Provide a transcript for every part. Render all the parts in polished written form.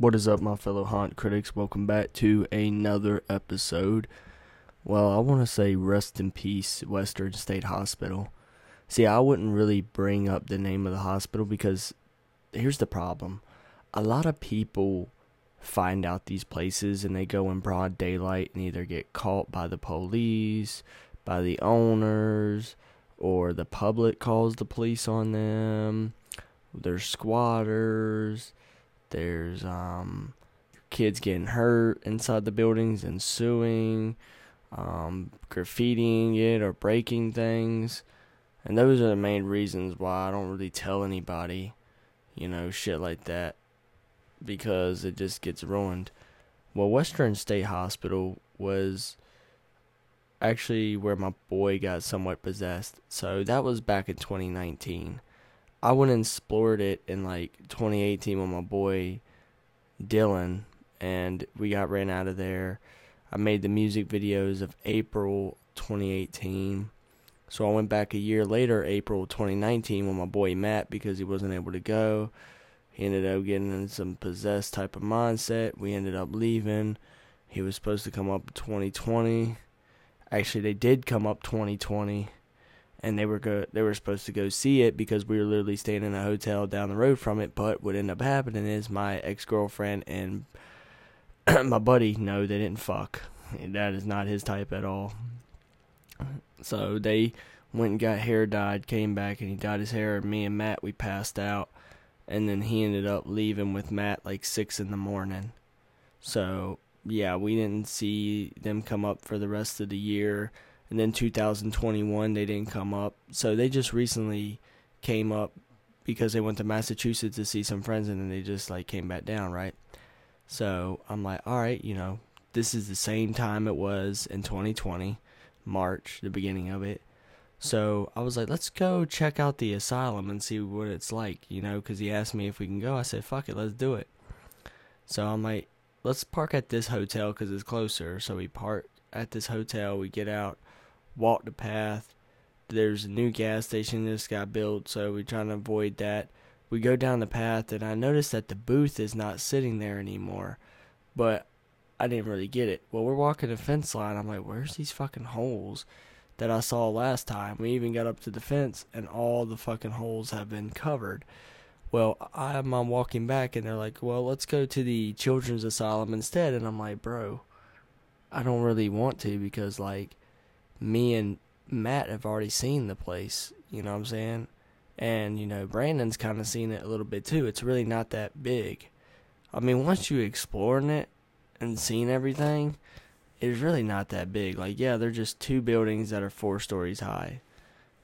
What is up, my fellow haunt critics? Welcome back to another episode. Well, I want to say rest in peace, Western State Hospital. See, I wouldn't really bring up the name of the hospital because here's the problem. A lot of people find out these places and they go in broad daylight and either get caught by the police, by the owners, or the public calls the police on them. There's squatters. There's kids getting hurt inside the buildings and suing, graffitiing it or breaking things. And those are the main reasons why I don't really tell anybody, you know, shit like that, because it just gets ruined. Well, Western State Hospital was actually where my boy got somewhat possessed. So that was back in 2019. I went and explored it in like 2018 with my boy Dylan, and we got ran out of there. I made the music videos of April 2018. So I went back a year later, April 2019, with my boy Matt because he wasn't able to go. He ended up getting in some possessed type of mindset. We ended up leaving. He was supposed to come up 2020. Actually, they did come up 2020. And they were supposed to go see it because we were literally staying in a hotel down the road from it. But what ended up happening is my ex-girlfriend and my buddy, no, they didn't fuck. That is not his type at all. So they went and got hair dyed, came back, and he dyed his hair. And me and Matt, we passed out. And then he ended up leaving with Matt like 6 in the morning. So, yeah, we didn't see them come up for the rest of the year. And then 2021, they didn't come up. So they just recently came up because they went to Massachusetts to see some friends. And then they just, like, came back down, right? So I'm like, all right, you know, this is the same time it was in 2020, March, the beginning of it. So I was like, let's go check out the asylum and see what it's like, you know, because he asked me if we can go. I said, fuck it, let's do it. So I'm like, let's park at this hotel because it's closer. So we park at this hotel. We get out. Walk the path. There's a new gas station that just got built, so we're trying to avoid that. We go down the path, and I noticed that the booth is not sitting there anymore, but I didn't really get it. Well, we're walking the fence line. I'm like, where's these fucking holes that I saw last time? We even got up to the fence, and all the fucking holes have been covered. Well, I'm walking back, and they're like, well, let's go to the children's asylum instead. And I'm like, bro, I don't really want to because, like, me and Matt have already seen the place, you know what I'm saying? And, you know, Brandon's kind of seen it a little bit too. It's really not that big. I mean, once you exploring it and seeing everything, it's really not that big. Like, yeah, they're just 2 buildings that are 4 stories high,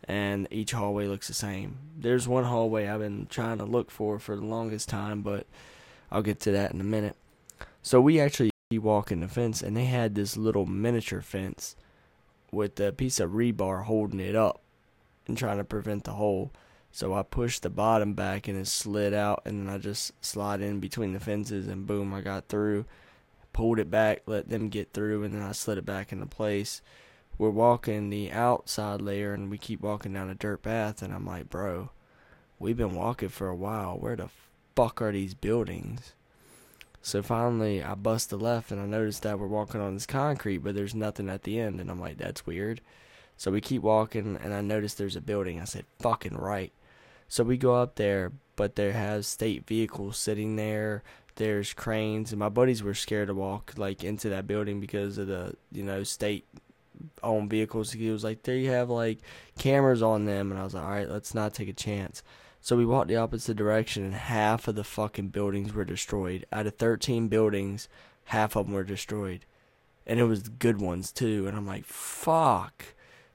and each hallway looks the same. There's one hallway I've been trying to look for the longest time, but I'll get to that in a minute. So we actually walk in the fence, and they had this little miniature fence with a piece of rebar holding it up and trying to prevent the hole. So I pushed the bottom back and it slid out, and then I just slid in between the fences, and boom, I got through. Pulled it back, let them get through, and then I slid it back into place. We're walking the outside layer, and we keep walking down a dirt path, and I'm like, bro, we've been walking for a while. Where the fuck are these buildings? So finally, I bust the left, and I noticed that we're walking on this concrete, but there's nothing at the end. And I'm like, that's weird. So we keep walking, and I noticed there's a building. I said, fucking right. So we go up there, but there has state vehicles sitting there. There's cranes, and my buddies were scared to walk, like, into that building because of the, you know, state-owned vehicles. He was like, there you have, like, cameras on them. And I was like, all right, let's not take a chance. So we walked the opposite direction, and half of the fucking buildings were destroyed. Out of 13 buildings, half of them were destroyed. And it was good ones, too. And I'm like, fuck.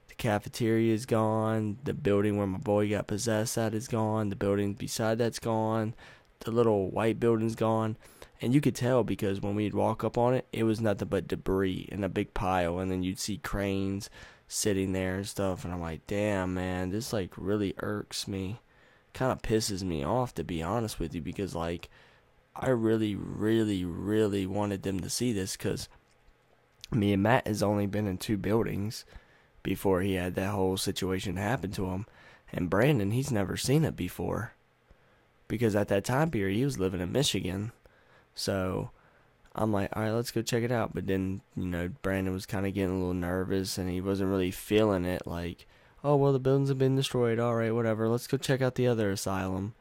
The cafeteria is gone. The building where my boy got possessed at is gone. The building beside that's gone. The little white building's gone. And you could tell because when we'd walk up on it, it was nothing but debris in a big pile. And then you'd see cranes sitting there and stuff. And I'm like, damn, man, this, like, really irks me. Kind of pisses me off, to be honest with you, because, like, I really, really, really wanted them to see this, because me and Matt has only been in 2 buildings before he had that whole situation happen to him, and Brandon, he's never seen it before, because at that time period, he was living in Michigan, So I'm like, all right, let's go check it out. But then, you know, Brandon was kind of getting a little nervous and he wasn't really feeling it. Like, oh, well, the buildings have been destroyed. All right, whatever. Let's go check out the other asylum.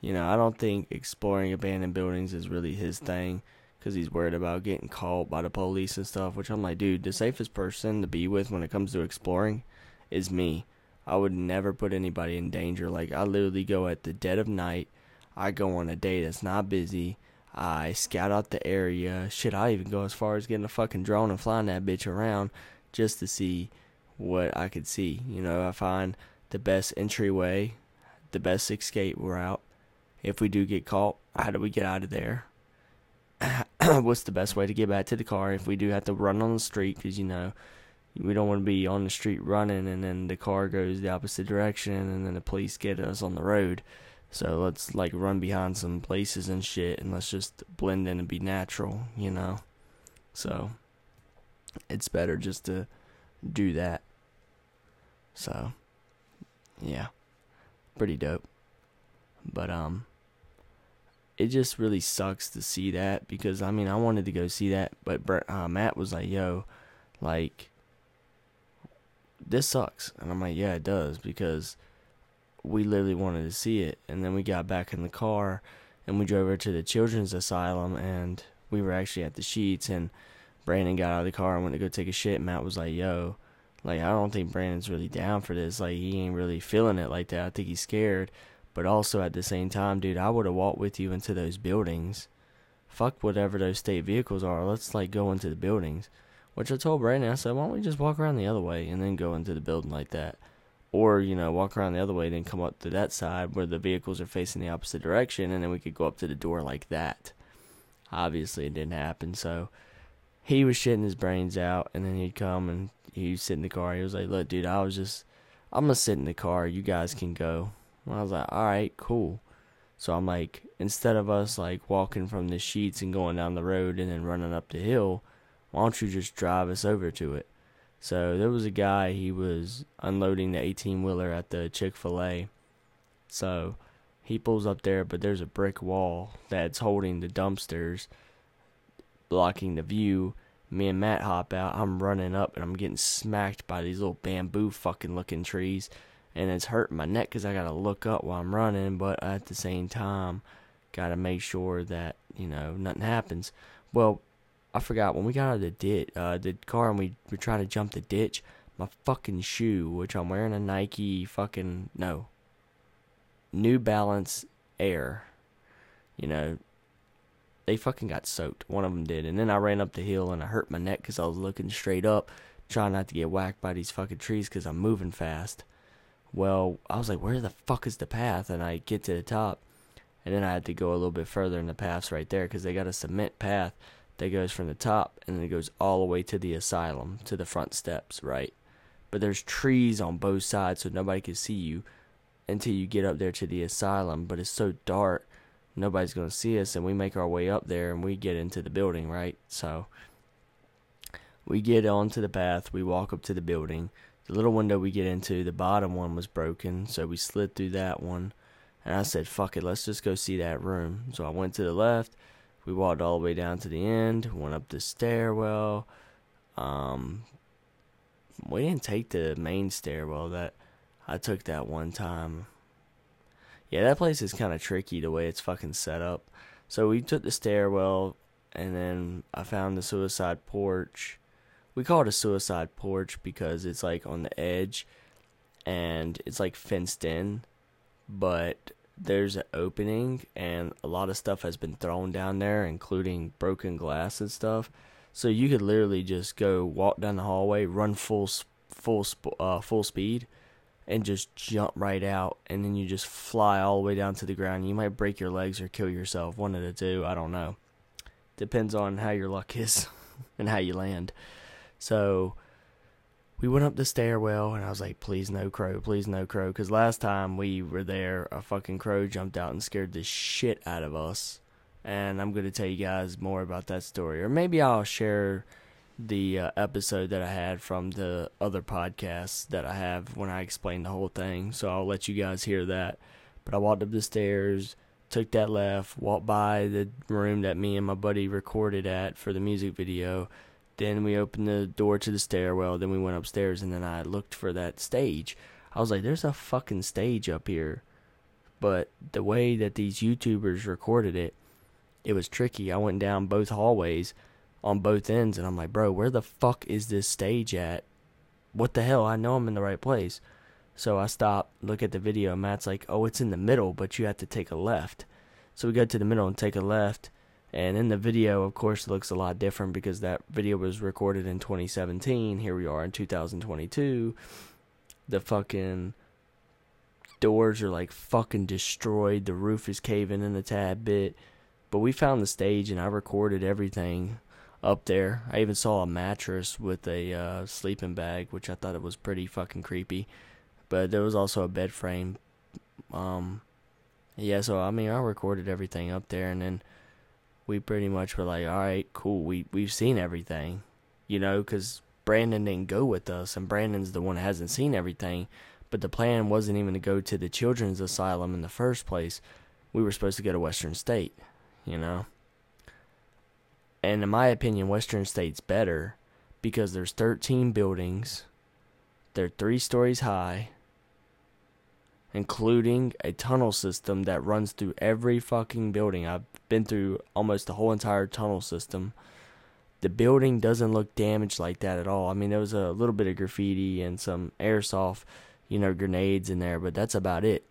You know, I don't think exploring abandoned buildings is really his thing because he's worried about getting caught by the police and stuff, which I'm like, dude, the safest person to be with when it comes to exploring is me. I would never put anybody in danger. Like, I literally go at the dead of night. I go on a day that's not busy. I scout out the area. Shit, I even go as far as getting a fucking drone and flying that bitch around just to see what I could see. You know, I find the best entryway, the best escape route. If we do get caught, how do we get out of there? What's the best way to get back to the car if we do have to run on the street? Because, you know, we don't want to be on the street running and then the car goes the opposite direction and then the police get us on the road. So let's, like, run behind some places and shit and let's just blend in and be natural, you know. So it's better just to do that. So, yeah, pretty dope. But, it just really sucks to see that because, I mean, I wanted to go see that, but Matt was like, yo, like, this sucks. And I'm like, yeah, it does, because we literally wanted to see it. And then we got back in the car and we drove over to the children's asylum and we were actually at the sheets and Brandon got out of the car and went to go take a shit. And Matt was like, yo, like, I don't think Brandon's really down for this. Like, he ain't really feeling it like that. I think he's scared. But also at the same time, dude, I would have walked with you into those buildings. Fuck whatever those state vehicles are. Let's, like, go into the buildings. Which I told Brandon, I said, why don't we just walk around the other way and then go into the building like that? Or, you know, walk around the other way, then come up to that side where the vehicles are facing the opposite direction, and then we could go up to the door like that. Obviously, it didn't happen, so he was shitting his brains out, and then he'd come, and he'd sit in the car. He was like, look, dude, I'm going to sit in the car. You guys can go. And I was like, all right, cool. So I'm like, instead of us, like, walking from the sheets and going down the road and then running up the hill, why don't you just drive us over to it? So there was a guy, he was unloading the 18-wheeler at the Chick-fil-A. So he pulls up there, but there's a brick wall that's holding the dumpsters, blocking the view. Me and Matt hop out. I'm running up, and I'm getting smacked by these little bamboo fucking looking trees. And it's hurting my neck because I got to look up while I'm running. But at the same time, got to make sure that, you know, nothing happens. Well, I forgot. When we got out of the car and we were trying to jump the ditch, my fucking shoe, which I'm wearing a Nike fucking, no, New Balance Air. You know, they fucking got soaked. One of them did. And then I ran up the hill and I hurt my neck because I was looking straight up, trying not to get whacked by these fucking trees because I'm moving fast. Well, I was like, where the fuck is the path? And I get to the top, and then I had to go a little bit further, and the path's right there because they got a cement path that goes from the top, and then it goes all the way to the asylum, to the front steps, right? But there's trees on both sides, so nobody can see you until you get up there to the asylum. But it's so dark, nobody's going to see us, and we make our way up there, and we get into the building, right? So we get onto the path, we walk up to the building. The little window we get into, the bottom one was broken, so we slid through that one. And I said, fuck it, let's just go see that room. So I went to the left. We walked all the way down to the end, went up the stairwell. We didn't take the main stairwell that I took that one time. Yeah, that place is kind of tricky the way it's fucking set up. So we took the stairwell, and then I found the suicide porch. We call it a suicide porch because it's, like, on the edge, and it's, like, fenced in, but there's an opening, and a lot of stuff has been thrown down there, including broken glass and stuff, so you could literally just go walk down the hallway, run full speed, and just jump right out, and then you just fly all the way down to the ground. You might break your legs or kill yourself, one of the two, I don't know. Depends on how your luck is and how you land. So we went up the stairwell, and I was like, please no crow, because last time we were there, a fucking crow jumped out and scared the shit out of us, and I'm going to tell you guys more about that story, or maybe I'll share the episode that I had from the other podcast that I have when I explained the whole thing, so I'll let you guys hear that. But I walked up the stairs, took that left, walked by the room that me and my buddy recorded at for the music video. Then we opened the door to the stairwell. Then we went upstairs, and then I looked for that stage. I was like, there's a fucking stage up here. But the way that these YouTubers recorded it, it was tricky. I went down both hallways on both ends, and I'm like, bro, where the fuck is this stage at? What the hell? I know I'm in the right place. So I stopped, look at the video. Matt's like, oh, it's in the middle, but you have to take a left. So we go to the middle and take a left. And in the video, of course, it looks a lot different because that video was recorded in 2017. Here we are in 2022. The fucking doors are like fucking destroyed. The roof is caving in a tad bit. But we found the stage, and I recorded everything up there. I even saw a mattress with a sleeping bag, which I thought it was pretty fucking creepy. But there was also a bed frame. Yeah, so I mean, I recorded everything up there, and then we pretty much were like, all right, cool, we've seen everything, you know, because Brandon didn't go with us, and Brandon's the one that hasn't seen everything, but the plan wasn't even to go to the children's asylum in the first place. We were supposed to go to Western State, you know, and in my opinion, Western State's better, because there's 13 buildings, they're 3 stories high, including a tunnel system that runs through every fucking building. I've been through almost the whole entire tunnel system. The building doesn't look damaged like that at all. I mean, there was a little bit of graffiti and some airsoft, you know, grenades in there, but that's about it.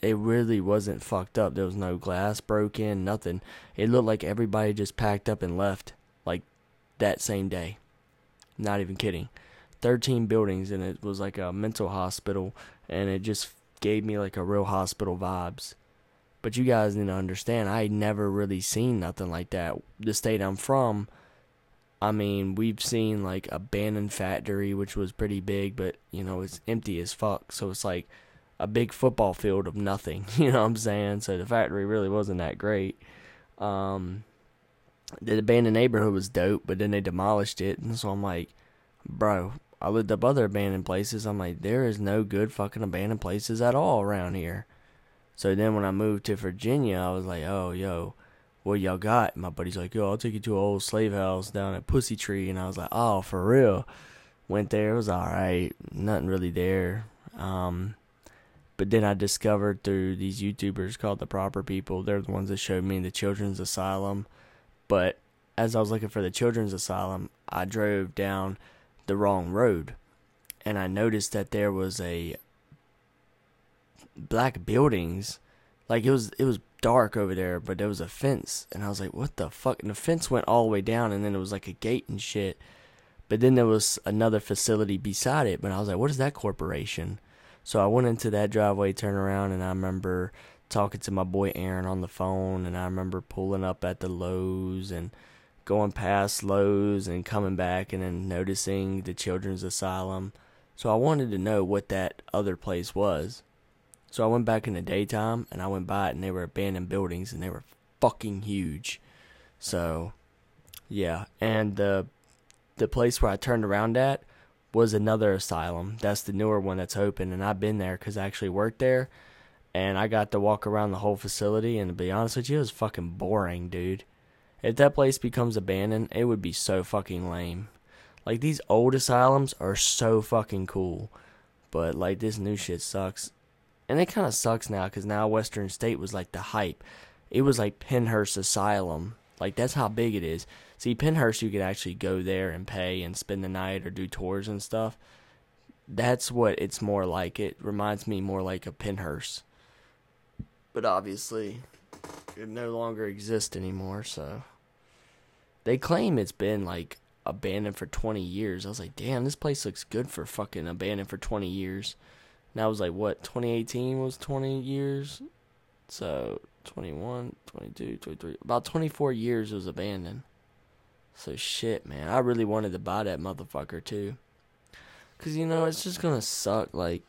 It really wasn't fucked up. There was no glass broken, nothing. It looked like everybody just packed up and left, like, that same day. Not even kidding. 13 buildings, and it was like a mental hospital, and it just gave me like a real hospital vibes. But you guys need to understand, I never really seen nothing like that. The state I'm from, I mean, we've seen like abandoned factory, which was pretty big, but you know, it's empty as fuck. So it's like a big football field of nothing, you know what I'm saying? So the factory really wasn't that great. The abandoned neighborhood was dope, but then they demolished it, and so I'm like, bro, I looked up other abandoned places. I'm like, there is no good fucking abandoned places at all around here. So then when I moved to Virginia, I was like, oh, yo, what y'all got? And my buddy's like, yo, I'll take you to an old slave house down at Pussy Tree. And I was like, oh, for real. Went there. It was all right. Nothing really there. But then I discovered through these YouTubers called the Proper People. They're the ones that showed me the children's asylum. But as I was looking for the children's asylum, I drove down the wrong road, and I noticed that there was a black buildings, like it was dark over there, but there was a fence, and I was like, what the fuck? And the fence went all the way down, and then it was like a gate and shit, but then there was another facility beside it, but I was like, what is that corporation? So I went into that driveway, turned around, and I remember talking to my boy Aaron on the phone, and I remember pulling up at the Lowe's and going past Lowe's and coming back, and then noticing the children's asylum. So I wanted to know what that other place was. So I went back in the daytime, and I went by it, and they were abandoned buildings, and they were fucking huge. So yeah, and the place where I turned around at was another asylum. That's the newer one that's open, and I've been there because I actually worked there, and I got to walk around the whole facility, and to be honest with you, it was fucking boring, dude. If that place becomes abandoned, it would be so fucking lame. Like, these old asylums are so fucking cool. But, like, this new shit sucks. And it kind of sucks now, because now Western State was, like, the hype. It was, like, Pennhurst Asylum. Like, that's how big it is. See, Pennhurst, you could actually go there and pay and spend the night or do tours and stuff. That's what it's more like. It reminds me more like a Pennhurst. But, obviously, it no longer exists anymore, so they claim it's been like abandoned for 20 years. I was like, damn, this place looks good for fucking abandoned for 20 years. And I was like, what, 2018 was 20 years? So 21, 22, 23, about 24 years it was abandoned. So shit, man, I really wanted to buy that motherfucker too. Because, you know, it's just gonna suck, like,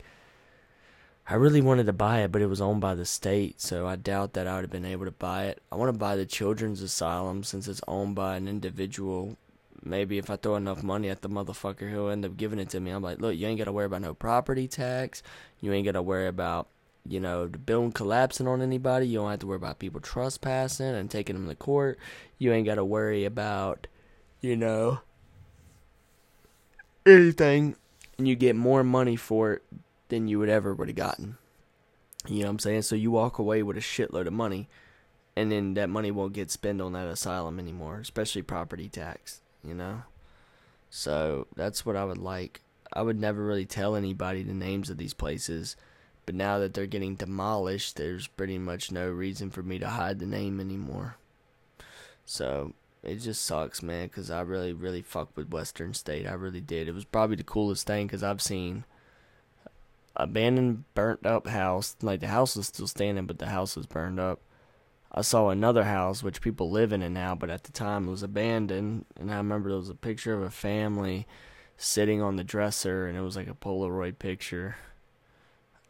I really wanted to buy it, but it was owned by the state, so I doubt that I would have been able to buy it. I want to buy the children's asylum since it's owned by an individual. Maybe if I throw enough money at the motherfucker, he'll end up giving it to me. I'm like, look, you ain't got to worry about no property tax. You ain't got to worry about you know, the building collapsing on anybody. You don't have to worry about people trespassing and taking them to court. You ain't got to worry about, you know, anything. And you get more money for it than you would ever would have gotten. You know what I'm saying? So you walk away with a shitload of money, and then that money won't get spent on that asylum anymore, especially property tax, you know? So that's what I would like. I would never really tell anybody the names of these places, but now that they're getting demolished, there's pretty much no reason for me to hide the name anymore. So it just sucks, man, because I really, really fucked with Western State. I really did. It was probably the coolest thing, because I've seen abandoned, burnt-up house. Like, the house was still standing, but the house was burned up. I saw another house, which people live in it now, but at the time it was abandoned. And I remember there was a picture of a family sitting on the dresser, and it was like a Polaroid picture.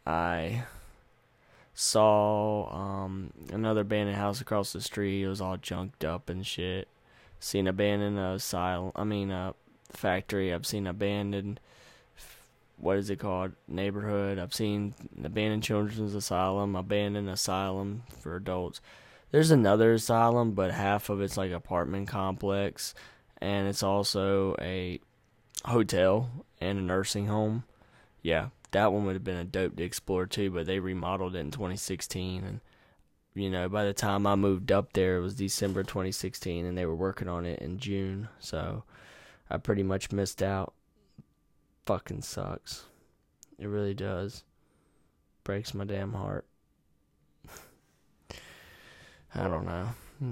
I saw another abandoned house across the street. It was all junked up and shit. Seen abandoned asylum. I mean, factory. I've seen abandoned, what is it called, neighborhood. I've seen abandoned children's asylum, abandoned asylum for adults. There's another asylum, but half of it's like apartment complex, and it's also a hotel and a nursing home. Yeah, that one would have been a dope to explore too, but they remodeled it in 2016, and you know, by the time I moved up there, it was December 2016, and they were working on it in June, so I pretty much missed out. Fucking sucks. It really does. Breaks my damn heart. I don't know.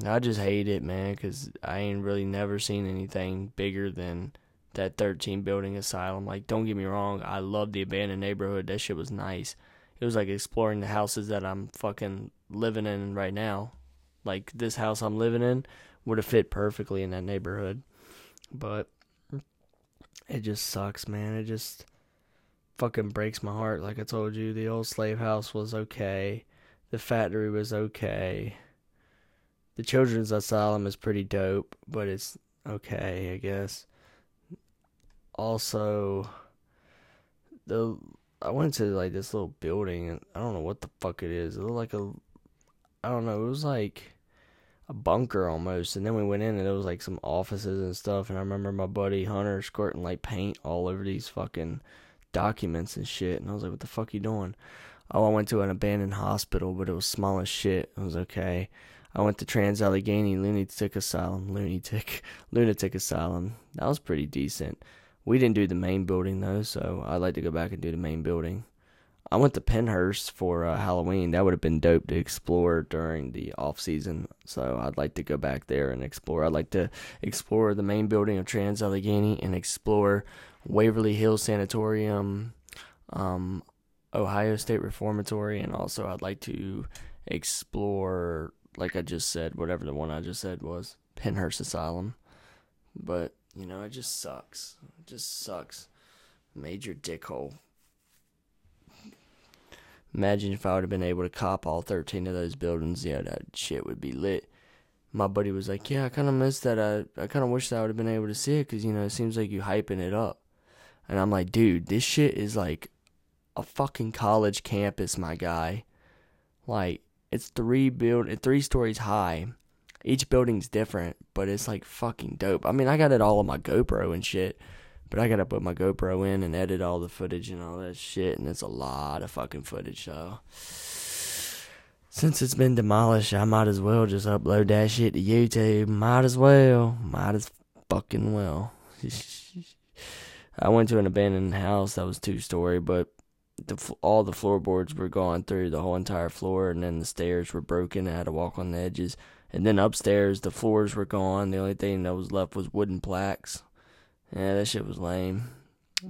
I just hate it, man, because I ain't really never seen anything bigger than that 13-building asylum. Like, don't get me wrong, I love the abandoned neighborhood. That shit was nice. It was like exploring the houses that I'm fucking living in right now. Like, this house I'm living in would have fit perfectly in that neighborhood. But it just sucks, man. It just fucking breaks my heart. Like I told you, the old slave house was okay. The factory was okay. The children's asylum is pretty dope, but it's okay, I guess. Also, I went to like this little building, and I don't know what the fuck it is. It looked like it was like a bunker almost, and then we went in and there was like some offices and stuff, and I remember my buddy Hunter squirting like paint all over these fucking documents and shit, and I was like, what the fuck you doing? Oh, I went to an abandoned hospital, but it was small as shit. It was okay. I went to Trans-Allegheny Lunatic Asylum. That was pretty decent. We didn't do the main building though, so I'd like to go back and do the main building. I went to Pennhurst for Halloween. That would have been dope to explore during the off-season, so I'd like to go back there and explore. I'd like to explore the main building of Trans-Allegheny and explore Waverly Hills Sanatorium, Ohio State Reformatory, and also I'd like to explore, like I just said, whatever the one I just said was, Pennhurst Asylum. But, you know, it just sucks. It just sucks. Major dickhole. Imagine if I would have been able to cop all 13 of those buildings. Yeah, that shit would be lit. My buddy was like, yeah, I kind of missed that. I kind of wish that I would have been able to see it, because, you know, it seems like you hyping it up. And I'm like, dude, this shit is like a fucking college campus, my guy. Like, it's three stories high. Each building's different, but it's like fucking dope. I mean, I got it all on my GoPro and shit. But I gotta put my GoPro in and edit all the footage and all that shit, and it's a lot of fucking footage, so since it's been demolished, I might as well just upload that shit to YouTube. Might as fucking well. I went to an abandoned house that was 2-story, but all the floorboards were gone through the whole entire floor, and then the stairs were broken. I had to walk on the edges, and then upstairs the floors were gone. The only thing that was left was wooden plaques. Yeah, that shit was lame.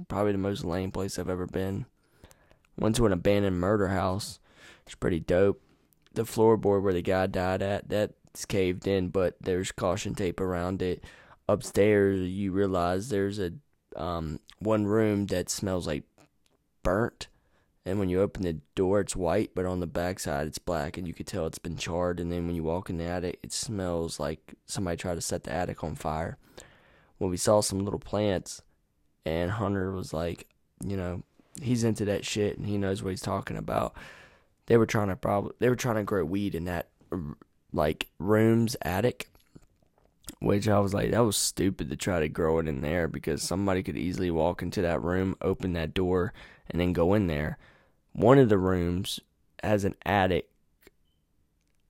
Probably the most lame place I've ever been. Went to an abandoned murder house. It's pretty dope. The floorboard where the guy died at, that's caved in, but there's caution tape around it. Upstairs, you realize there's a one room that smells like burnt. And when you open the door, it's white, but on the backside, it's black. And you can tell it's been charred. And then when you walk in the attic, it smells like somebody tried to set the attic on fire. When we saw some little plants, and Hunter was like, you know, he's into that shit, and he knows what he's talking about. They were trying to grow weed in that like room's attic, which I was like, that was stupid to try to grow it in there, because somebody could easily walk into that room, open that door, and then go in there. One of the rooms has an attic,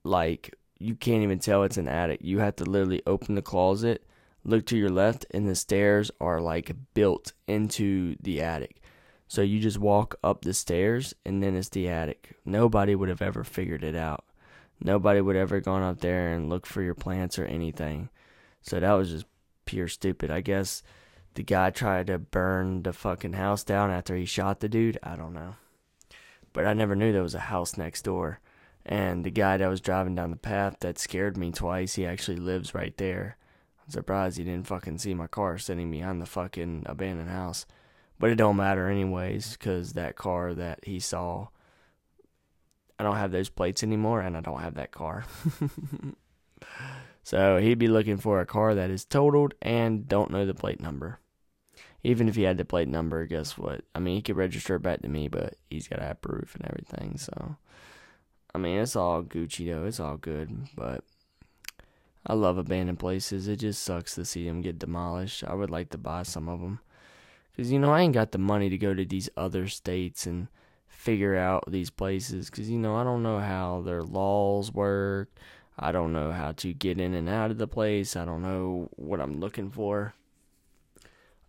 like you can't even tell it's an attic. You have to literally open the closet, look to your left, and the stairs are like built into the attic. So you just walk up the stairs, and then it's the attic. Nobody would have ever figured it out. Nobody would ever gone up there and looked for your plants or anything. So that was just pure stupid. I guess the guy tried to burn the fucking house down after he shot the dude. I don't know. But I never knew there was a house next door. And the guy that was driving down the path that scared me twice, he actually lives right there. I'm surprised he didn't fucking see my car sitting behind the fucking abandoned house. But it don't matter anyways, because that car that he saw, I don't have those plates anymore, and I don't have that car. So he'd be looking for a car that is totaled and don't know the plate number. Even if he had the plate number, guess what? I mean, he could register it back to me, but he's got to have proof and everything. So, I mean, it's all Gucci, though. It's all good, but I love abandoned places. It just sucks to see them get demolished. I would like to buy some of them. Because, you know, I ain't got the money to go to these other states and figure out these places. Because, you know, I don't know how their laws work. I don't know how to get in and out of the place. I don't know what I'm looking for.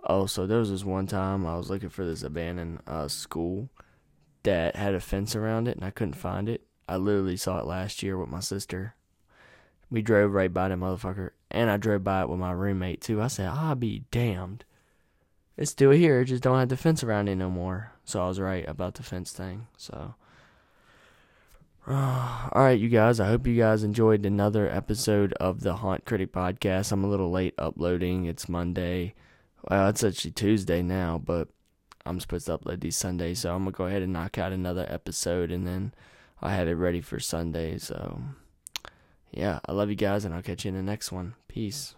Oh, so there was this one time I was looking for this abandoned school that had a fence around it, and I couldn't find it. I literally saw it last year with my sister. We drove right by that motherfucker, and I drove by it with my roommate, too. I said, I'll be damned. It's still here, it just don't have the fence around it no more. So I was right about the fence thing. So, alright you guys, I hope you guys enjoyed another episode of the Haunt Critic Podcast. I'm a little late uploading, it's Monday. Well, it's actually Tuesday now, but I'm supposed to upload these Sundays. So I'm going to go ahead and knock out another episode, and then I have it ready for Sunday. So, yeah, I love you guys, and I'll catch you in the next one. Peace.